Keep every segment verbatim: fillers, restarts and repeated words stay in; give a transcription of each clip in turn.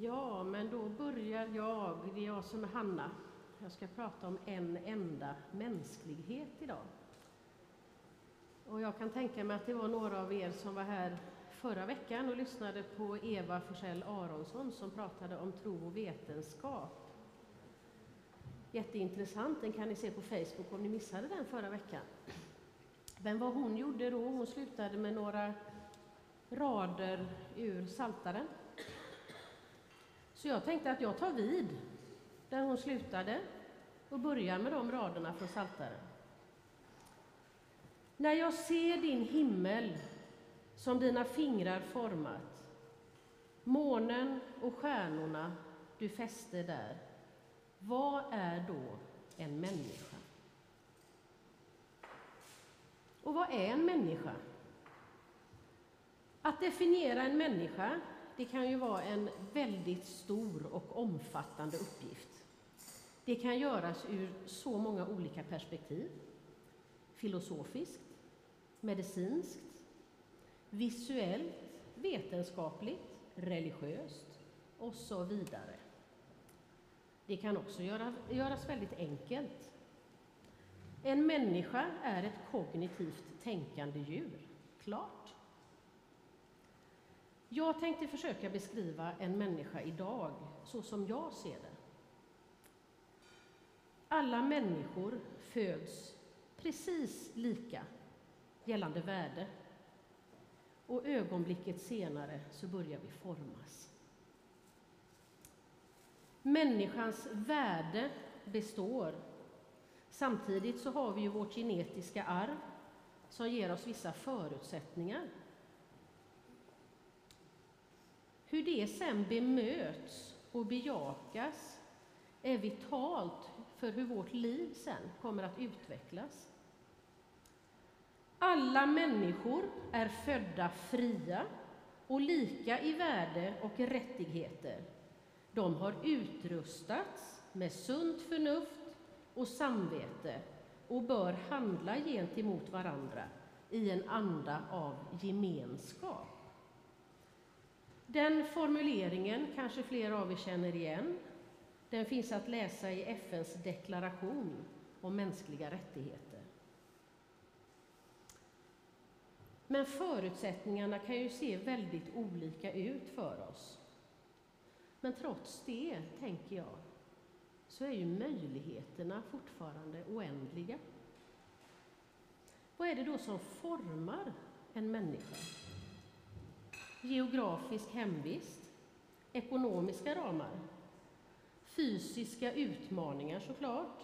Ja, men då börjar jag, det är jag som är Hanna. Jag ska prata om en enda mänsklighet idag. Och jag kan tänka mig att det var några av er som var här förra veckan och lyssnade på Eva Forsell Aronsson som pratade om tro och vetenskap. Jätteintressant, den kan ni se på Facebook om ni missade den förra veckan. Men vad hon gjorde då, hon slutade med några rader ur Saltaren. Så jag tänkte att jag tar vid där hon slutade och börjar med de raderna från Saltaren. När jag ser din himmel som dina fingrar format, månen och stjärnorna du fäster där, vad är då en människa? Och vad är en människa? Att definiera en människa, det kan ju vara en väldigt stor och omfattande uppgift. Det kan göras ur så många olika perspektiv. Filosofiskt, medicinskt, visuellt, vetenskapligt, religiöst och så vidare. Det kan också göra, göras väldigt enkelt. En människa är ett kognitivt tänkande djur, klart. Jag tänkte försöka beskriva en människa idag så som jag ser det. Alla människor föds precis lika gällande värde. Och ögonblicket senare så börjar vi formas. Människans värde består. Samtidigt så har vi ju vårt genetiska arv som ger oss vissa förutsättningar. Hur det sen bemöts och bejakas är vitalt för hur vårt liv sen kommer att utvecklas. Alla människor är födda fria och lika i värde och rättigheter. De har utrustats med sunt förnuft och samvete och bör handla gentemot varandra i en anda av gemenskap. Den formuleringen kanske flera av er känner igen. Den finns att läsa i F N:s deklaration om mänskliga rättigheter. Men förutsättningarna kan ju se väldigt olika ut för oss. Men trots det, tänker jag, så är ju möjligheterna fortfarande oändliga. Vad är det då som formar en människa? Geografisk hemvist, ekonomiska ramar, fysiska utmaningar såklart,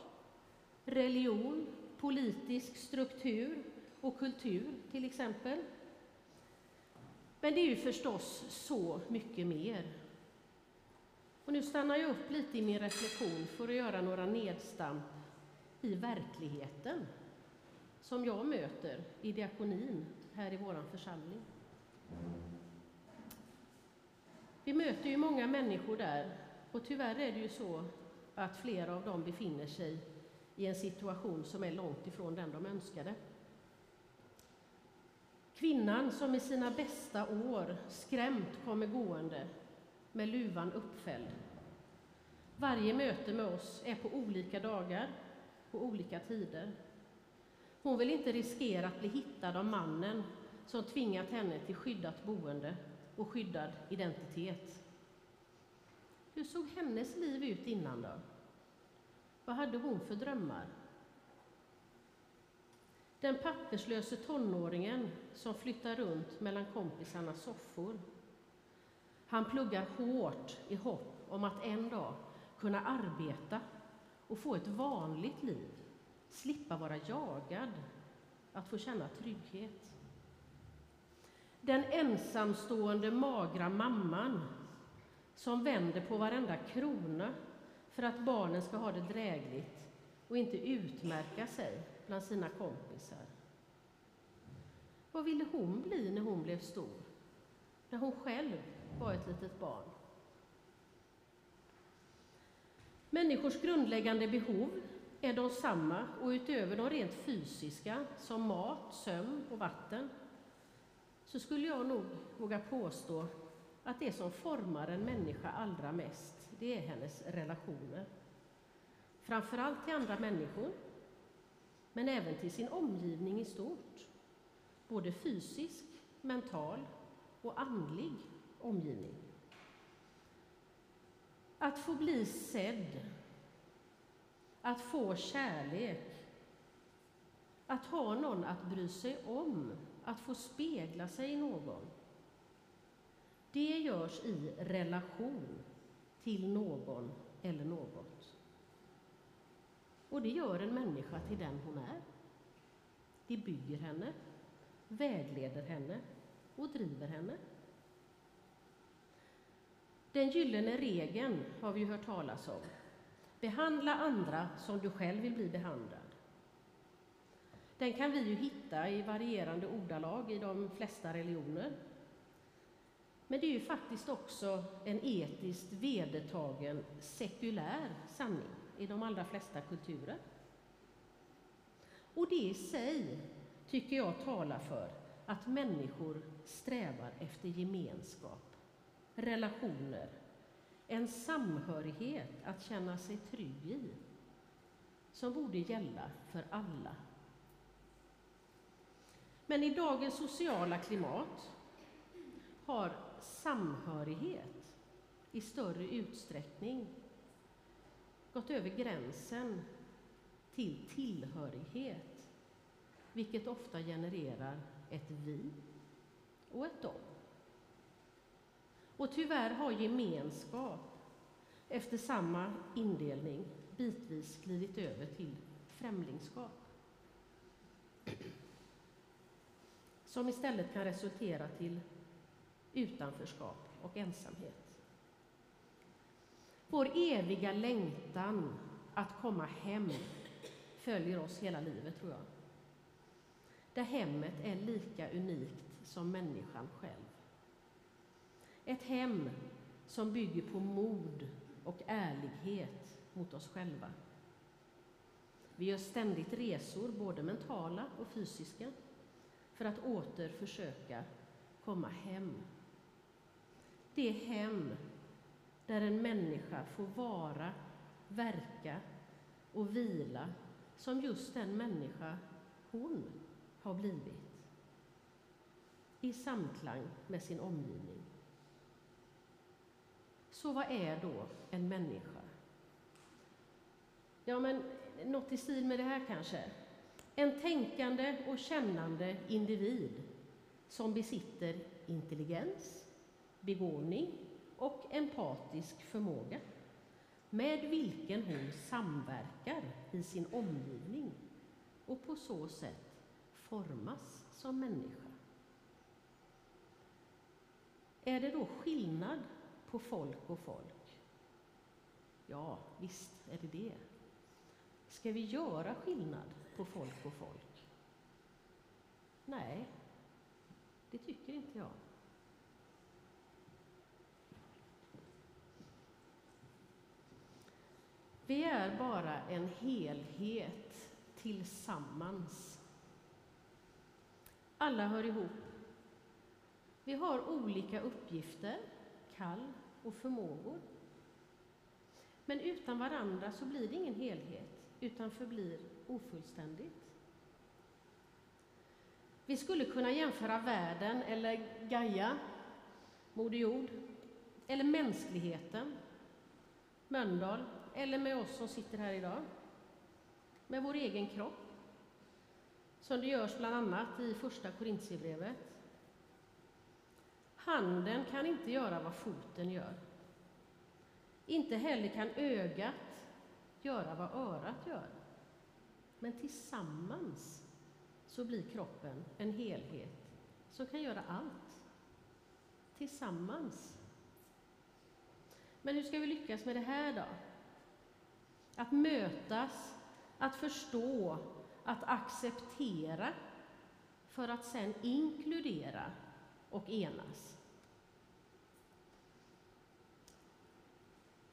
religion, politisk struktur och kultur till exempel. Men det är ju förstås så mycket mer. Och nu stannar jag upp lite i min reflektion för att göra några nedstamp i verkligheten som jag möter i diakonin här i våran församling. Vi möter ju många människor där. Och tyvärr är det ju så att flera av dem befinner sig i en situation som är långt ifrån den de önskade. Kvinnan som i sina bästa år skrämt kommer gående med luvan uppfälld. Varje möte med oss är på olika dagar, på olika tider. Hon vill inte riskera att bli hittad av mannen som tvingat henne till skyddat boende och skyddad identitet. Hur såg hennes liv ut innan då? Vad hade hon för drömmar? Den papperslöse tonåringen som flyttar runt mellan kompisarnas soffor. Han pluggar hårt i hopp om att en dag kunna arbeta och få ett vanligt liv. Slippa vara jagad, att få känna trygghet. Den ensamstående magra mamman som vänder på varenda krona för att barnen ska ha det drägligt och inte utmärka sig bland sina kompisar. Vad ville hon bli när hon blev stor? När hon själv var ett litet barn? Människors grundläggande behov är de samma och utöver de rent fysiska som mat, sömn och vatten så skulle jag nog våga påstå att det som formar en människa allra mest, det är hennes relationer. Framförallt till andra människor, men även till sin omgivning i stort. Både fysisk, mental och andlig omgivning. Att få bli sedd, att få kärlek, att ha någon att bry sig om, att få spegla sig i någon. Det görs i relation till någon eller något. Och det gör en människa till den hon är. Det bygger henne, vägleder henne och driver henne. Den gyllene regeln har vi hört talas om. Behandla andra som du själv vill bli behandlad. Den kan vi ju hitta i varierande ordalag i de flesta religioner. Men det är ju faktiskt också en etiskt vedertagen sekulär sanning i de allra flesta kulturer. Och det i sig tycker jag talar för att människor strävar efter gemenskap, relationer, en samhörighet att känna sig trygg i, som borde gälla för alla. Men i dagens sociala klimat har samhörighet i större utsträckning gått över gränsen till tillhörighet, vilket ofta genererar ett vi och ett dom. Och tyvärr har gemenskap efter samma indelning bitvis glidit över till främlingskap, som istället kan resultera till utanförskap och ensamhet. Vår eviga längtan att komma hem följer oss hela livet, tror jag. Där hemmet är lika unikt som människan själv. Ett hem som bygger på mod och ärlighet mot oss själva. Vi gör ständigt resor, både mentala och fysiska, för att åter försöka komma hem. Det är hem där en människa får vara, verka och vila som just den människa hon har blivit. I samklang med sin omgivning. Så vad är då en människa? Ja, men något i stil med det här kanske. En tänkande och kännande individ som besitter intelligens, begåvning och empatisk förmåga, med vilken hon samverkar i sin omgivning och på så sätt formas som människa. Är det då skillnad på folk och folk? Ja, visst är det det. Ska vi göra skillnad på folk och folk? Nej, det tycker inte jag. Vi är bara en helhet tillsammans. Alla hör ihop. Vi har olika uppgifter, kall och förmågor. Men utan varandra så blir det ingen helhet, utan förblir ofullständigt. Vi skulle kunna jämföra världen, eller Gaia, moder jord, eller mänskligheten, Möndal, eller med oss som sitter här idag, med vår egen kropp, som det görs bland annat i första Korinthierbrevet. Handen kan inte göra vad foten gör. Inte heller kan ögat göra vad örat gör. Men tillsammans så blir kroppen en helhet som kan göra allt. Tillsammans. Men hur ska vi lyckas med det här då? Att mötas, att förstå, att acceptera för att sedan inkludera och enas.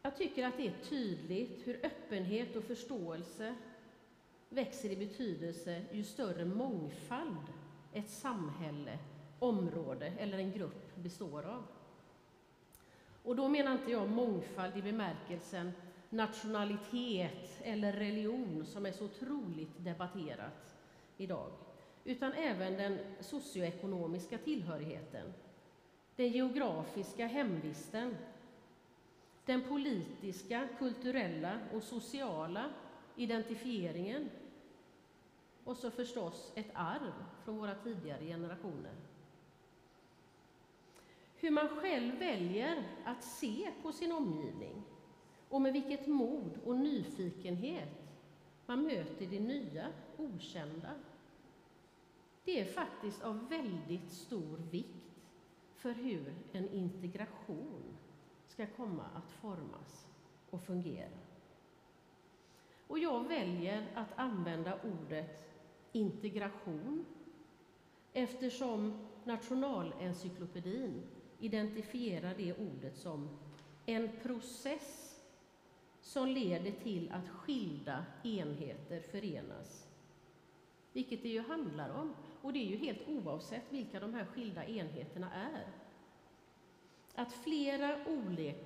Jag tycker att det är tydligt hur öppenhet och förståelse växer i betydelse ju större mångfald ett samhälle, område eller en grupp består av. Och då menar inte jag mångfald i bemärkelsen nationalitet eller religion som är så otroligt debatterat idag, utan även den socioekonomiska tillhörigheten, den geografiska hemvisten, den politiska, kulturella och sociala identifieringen och så förstås ett arv från våra tidigare generationer. Hur man själv väljer att se på sin omgivning och med vilket mod och nyfikenhet man möter det nya, okända. Det är faktiskt av väldigt stor vikt för hur en integration ska komma att formas och fungera. Och jag väljer att använda ordet integration eftersom Nationalencyklopedin identifierar det ordet som en process som leder till att skilda enheter förenas. Vilket det ju handlar om, och det är ju helt oavsett vilka de här skilda enheterna är. Att flera, olik,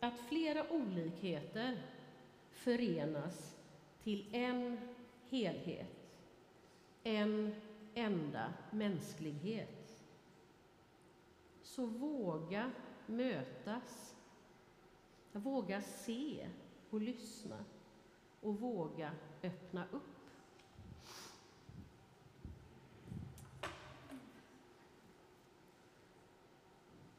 att flera olikheter förenas till en helhet, en enda mänsklighet. Så våga mötas, våga se och lyssna och våga öppna upp.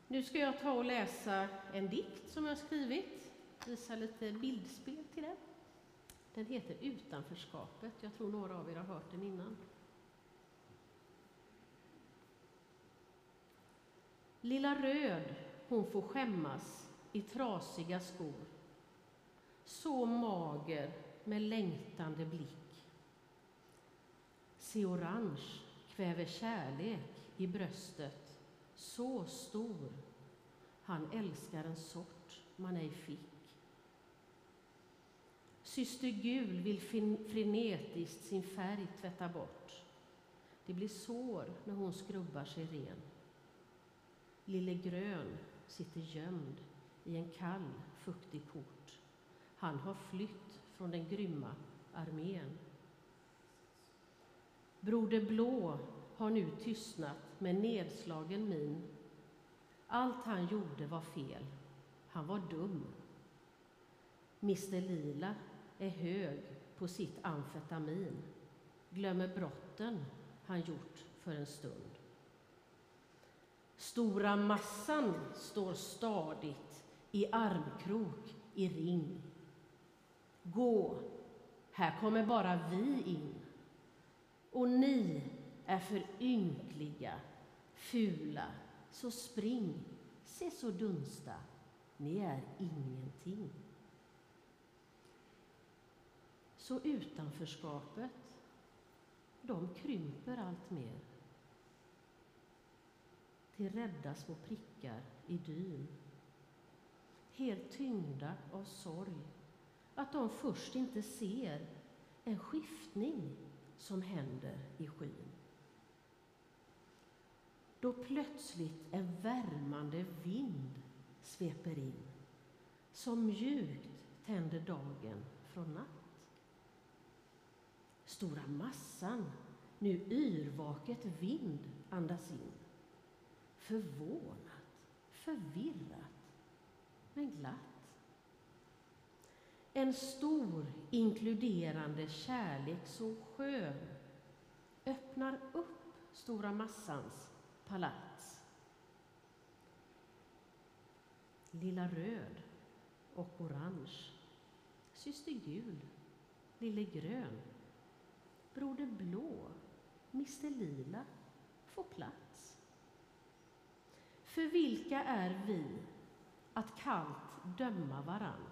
Nu ska jag ta och läsa en dikt som jag har skrivit. Visa lite bildspel till den. Den heter Utanförskapet. Jag tror några av er har hört den innan. Lilla röd, hon får skämmas i trasiga skor. Så mager med längtande blick. Se orange kväver kärlek i bröstet. Så stor, han älskar en sort man ej fick. Syster gul vill frenetiskt sin färg tvätta bort. Det blir sår när hon skrubbar sig ren. Lille grön sitter gömd i en kall, fuktig port. Han har flytt från den grymma armén. Broder blå har nu tystnat med nedslagen min. Allt han gjorde var fel. Han var dum. mister Lila är hög på sitt amfetamin. Glömmer brotten han gjort för en stund. Stora massan står stadigt i armkrok i ring. Gå, här kommer bara vi in. Och ni är för ynkliga, fula, så spring, se så dunsta, ni är ingenting. Så utanförskapet, de krymper allt mer. Till rädda små prickar i dyn, helt tyngda av sorg, att de först inte ser en skiftning som händer i skyn. Då plötsligt en värmande vind sveper in, som mjukt tänder dagen från natt. Stora massan, nu yrvaket vind andas in, förvånat, förvirrat, men glatt. En stor, inkluderande kärlek så skön öppnar upp stora massans palats. Lilla röd och orange, syster gul, lille grön, broder blå, mister lila får plats. För vilka är vi att kallt döma varann?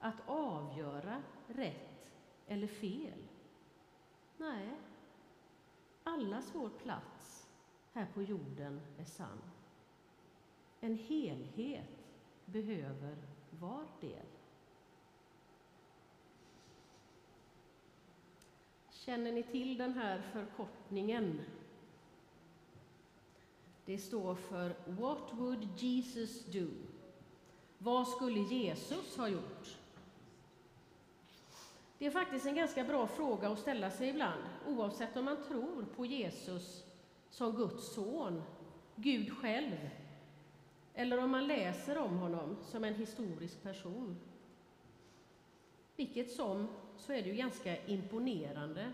Att avgöra rätt eller fel? Nej, allas vår plats här på jorden är sann. En helhet behöver var del. Känner ni till den här förkortningen? Det står för What would Jesus do? Vad skulle Jesus ha gjort? Det är faktiskt en ganska bra fråga att ställa sig ibland, oavsett om man tror på Jesus som Guds son, Gud själv, eller om man läser om honom som en historisk person. Vilket som, så är det ju ganska imponerande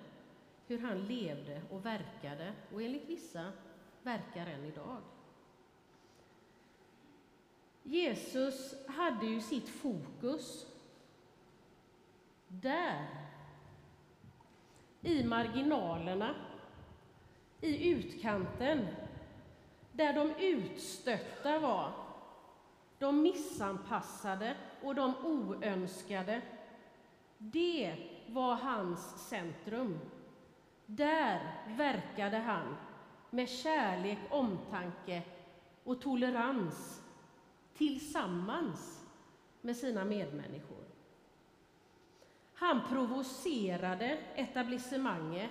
hur han levde och verkade, och enligt vissa verkar än idag. Jesus hade ju sitt fokus där, i marginalerna, i utkanten, där de utstötta var, de missanpassade och de oönskade. Det var hans centrum. Där verkade han med kärlek, omtanke och tolerans tillsammans med sina medmänniskor. Han provocerade etablissemanget.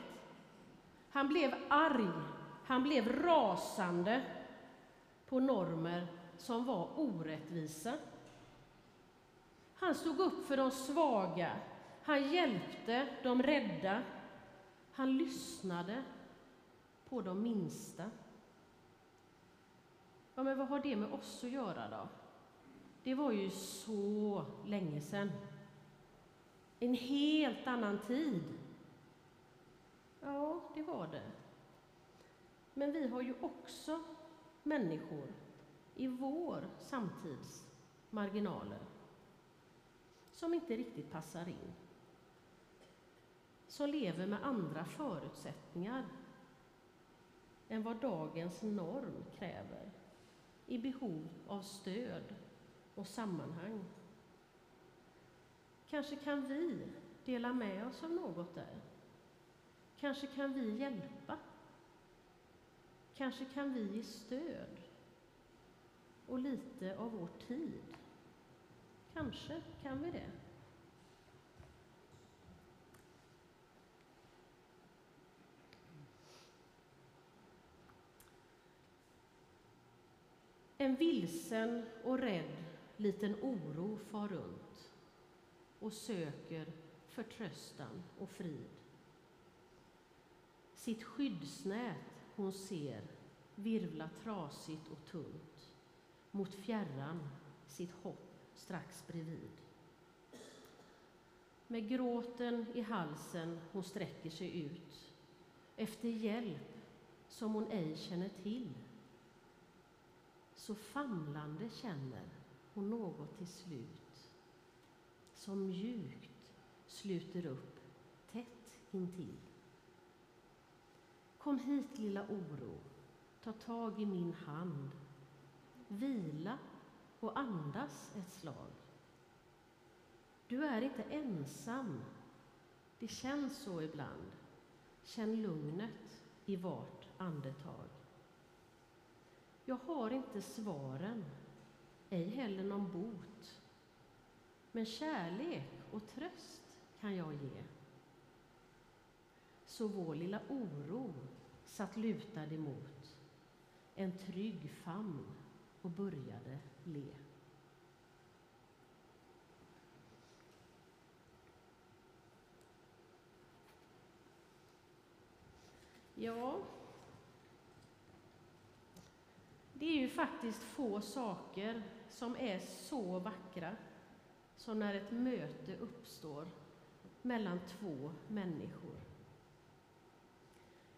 Han blev arg, han blev rasande på normer som var orättvisa. Han stod upp för de svaga, han hjälpte de rädda, han lyssnade på de minsta. Ja, men vad har det med oss att göra då? Det var ju så länge sedan. En helt annan tid. Ja, det var det. Men vi har ju också människor i vår samtids marginaler som inte riktigt passar in. Som lever med andra förutsättningar än vad dagens norm kräver, i behov av stöd och sammanhang. Kanske kan vi dela med oss av något där. Kanske kan vi hjälpa. Kanske kan vi ge stöd och lite av vår tid. Kanske kan vi det. En vilsen och rädd liten oro far runt och söker förtröstan och frid. Sitt skyddsnät hon ser virvla trasigt och tunt mot fjärran, sitt hopp strax bredvid. Med gråten i halsen hon sträcker sig ut efter hjälp som hon ej känner till. Så famlande känner hon något till slut som mjukt sluter upp tätt intill. Kom hit lilla oro, ta tag i min hand, vila och andas ett slag. Du är inte ensam, det känns så ibland, känn lugnet i vart andetag. Jag har inte svaren, ej heller någon bot, men kärlek och tröst kan jag ge. Så vår lilla oro satt lutad emot en trygg famn och började le. Ja. Det är ju faktiskt få saker som är så vackra som när ett möte uppstår mellan två människor.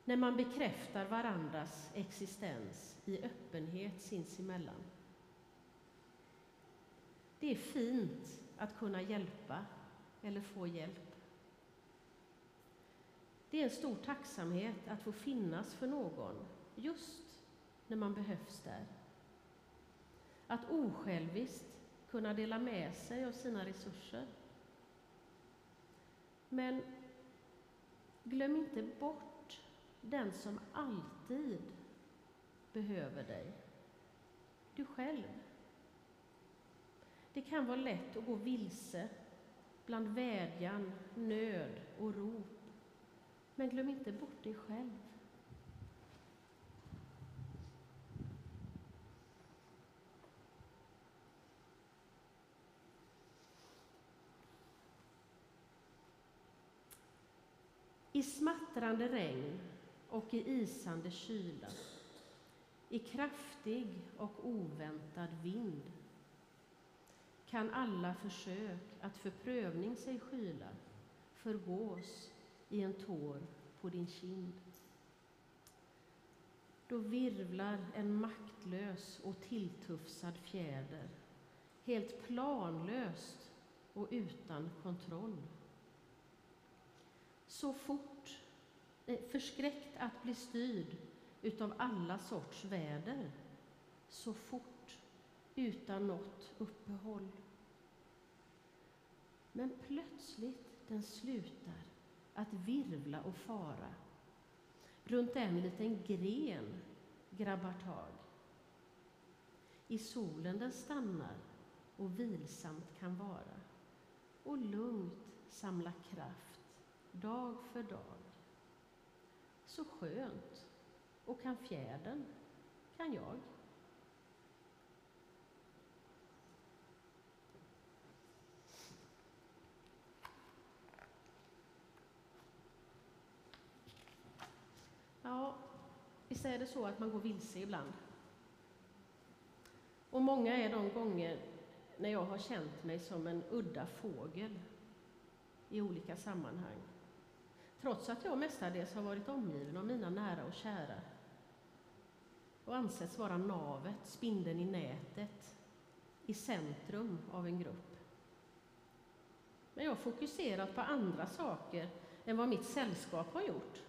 När man bekräftar varandras existens i öppenhet sinsemellan. Det är fint att kunna hjälpa eller få hjälp. Det är en stor tacksamhet att få finnas för någon just när man behövs där. Att osjälviskt kunna dela med sig av sina resurser. Men glöm inte bort den som alltid behöver dig. Du själv. Det kan vara lätt att gå vilse bland vädjan, nöd och rop. Men glöm inte bort dig själv. smattrande regn och i isande kyla, i kraftig och oväntad vind, kan alla försök att för prövning sig skyla förgås i en tår på din kind. Då virvlar en maktlös och tilltufsad fjäder, helt planlöst och utan kontroll. Så fort, förskräckt att bli styrd utav alla sorts väder, så fort, utan något uppehåll. Men plötsligt den slutar att virvla och fara. Runt en liten gren grabbar tag. I solen den stannar och vilsamt kan vara, och lugnt samla kraft dag för dag. Så skönt, och kan fjärden, kan jag. Ja, visst är det så att man går vilse ibland. Och många är de gånger när jag har känt mig som en udda fågel i olika sammanhang, trots att jag mestadels har varit omgiven av mina nära och kära och ansetts vara navet, spindeln i nätet, i centrum av en grupp. Men jag har fokuserat på andra saker än vad mitt sällskap har gjort.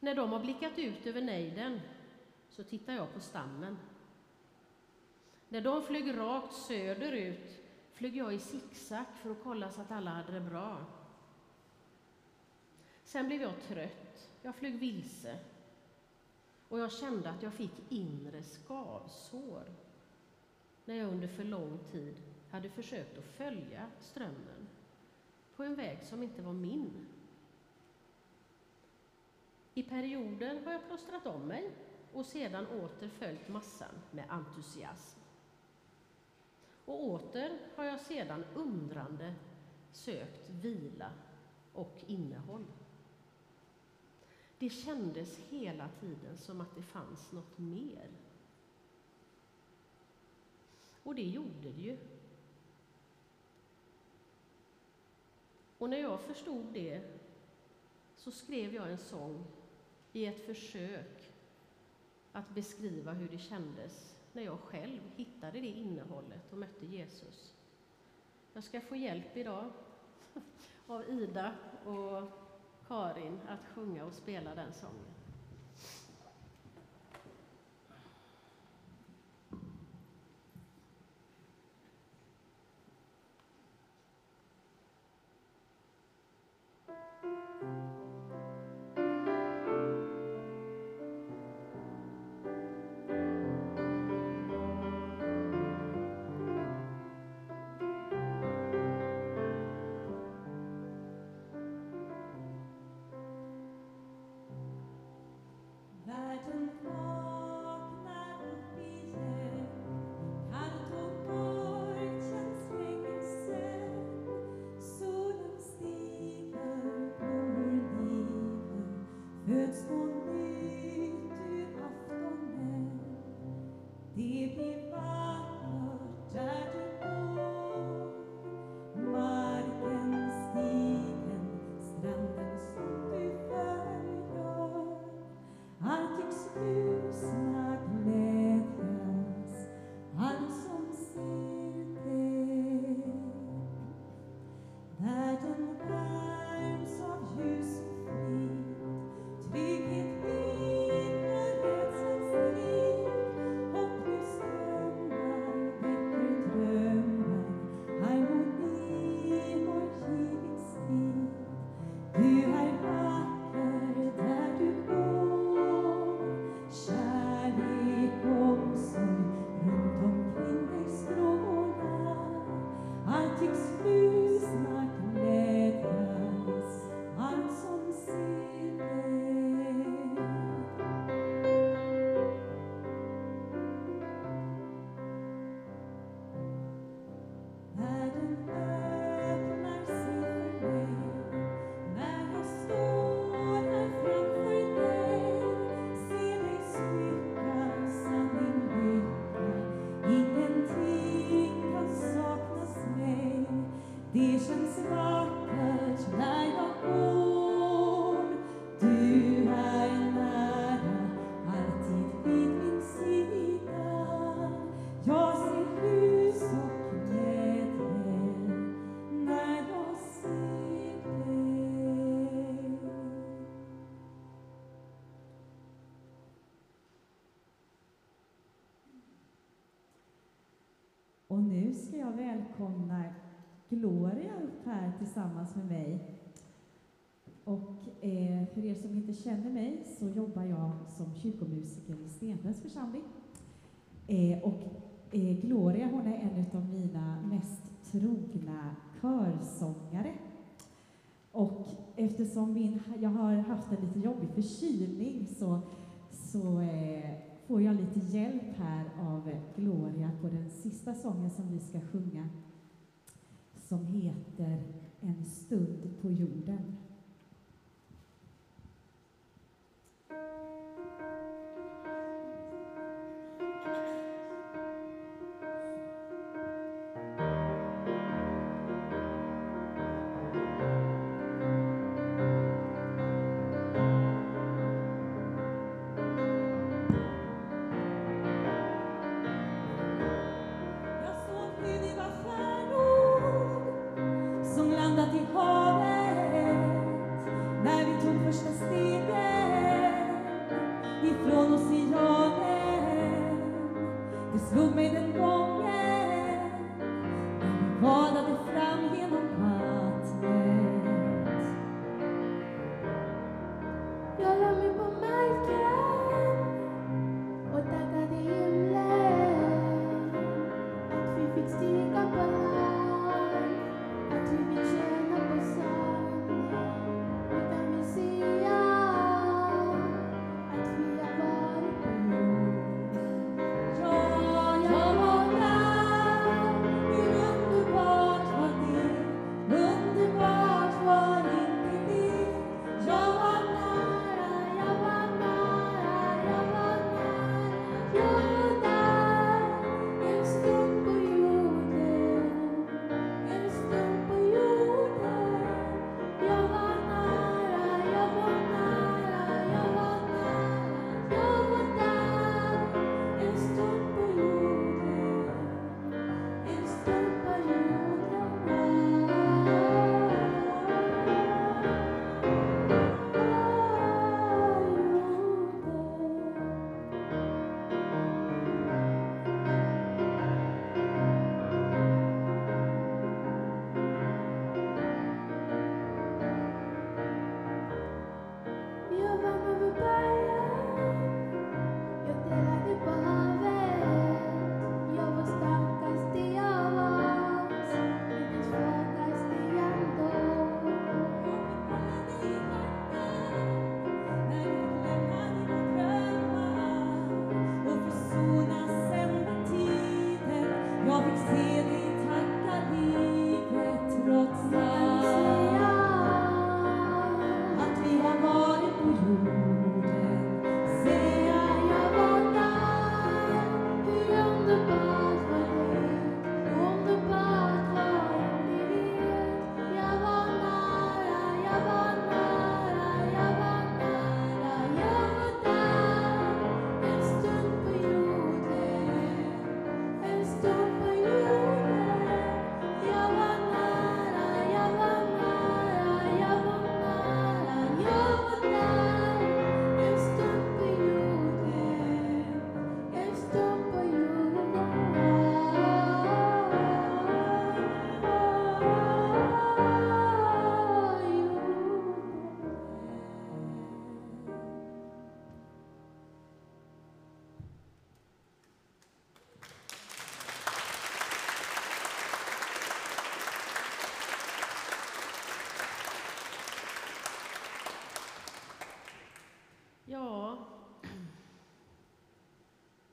När de har blickat ut över nejden så tittar jag på stammen. När de flög rakt söderut flög jag i zigzag för att kolla så att alla hade det bra. Sen blev jag trött, jag flög vilse, och jag kände att jag fick inre skavsår när jag under för lång tid hade försökt att följa strömmen på en väg som inte var min. I perioder har jag plåstrat om mig och sedan åter följt massan med entusiasm. Och åter har jag sedan undrande sökt vila och innehåll. Det kändes hela tiden som att det fanns något mer. Och det gjorde det ju. Och när jag förstod det så skrev jag en sång i ett försök att beskriva hur det kändes när jag själv hittade det innehållet och mötte Jesus. Jag ska få hjälp idag av Ida och Karin att sjunga och spela den sången. Thank you. nu ska jag välkomna Gloria upp här tillsammans med mig. Och eh, för er som inte känner mig så jobbar jag som kyrkomusiker i Stenungs församling. Eh, och eh, Gloria, hon är en av mina mest trogna körsångare. Och eftersom min, jag har haft en lite jobbig förkylning så, så eh, får jag lite hjälp här av Gloria på den sista sången som vi ska sjunga, som heter En stund på jorden.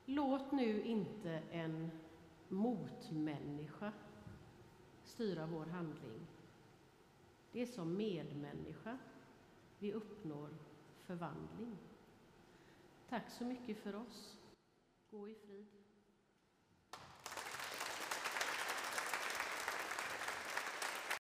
Låt nu inte en motmänniska styra vår handling. Det är som medmänniska vi uppnår förvandling. Tack så mycket för oss. Gå i frid.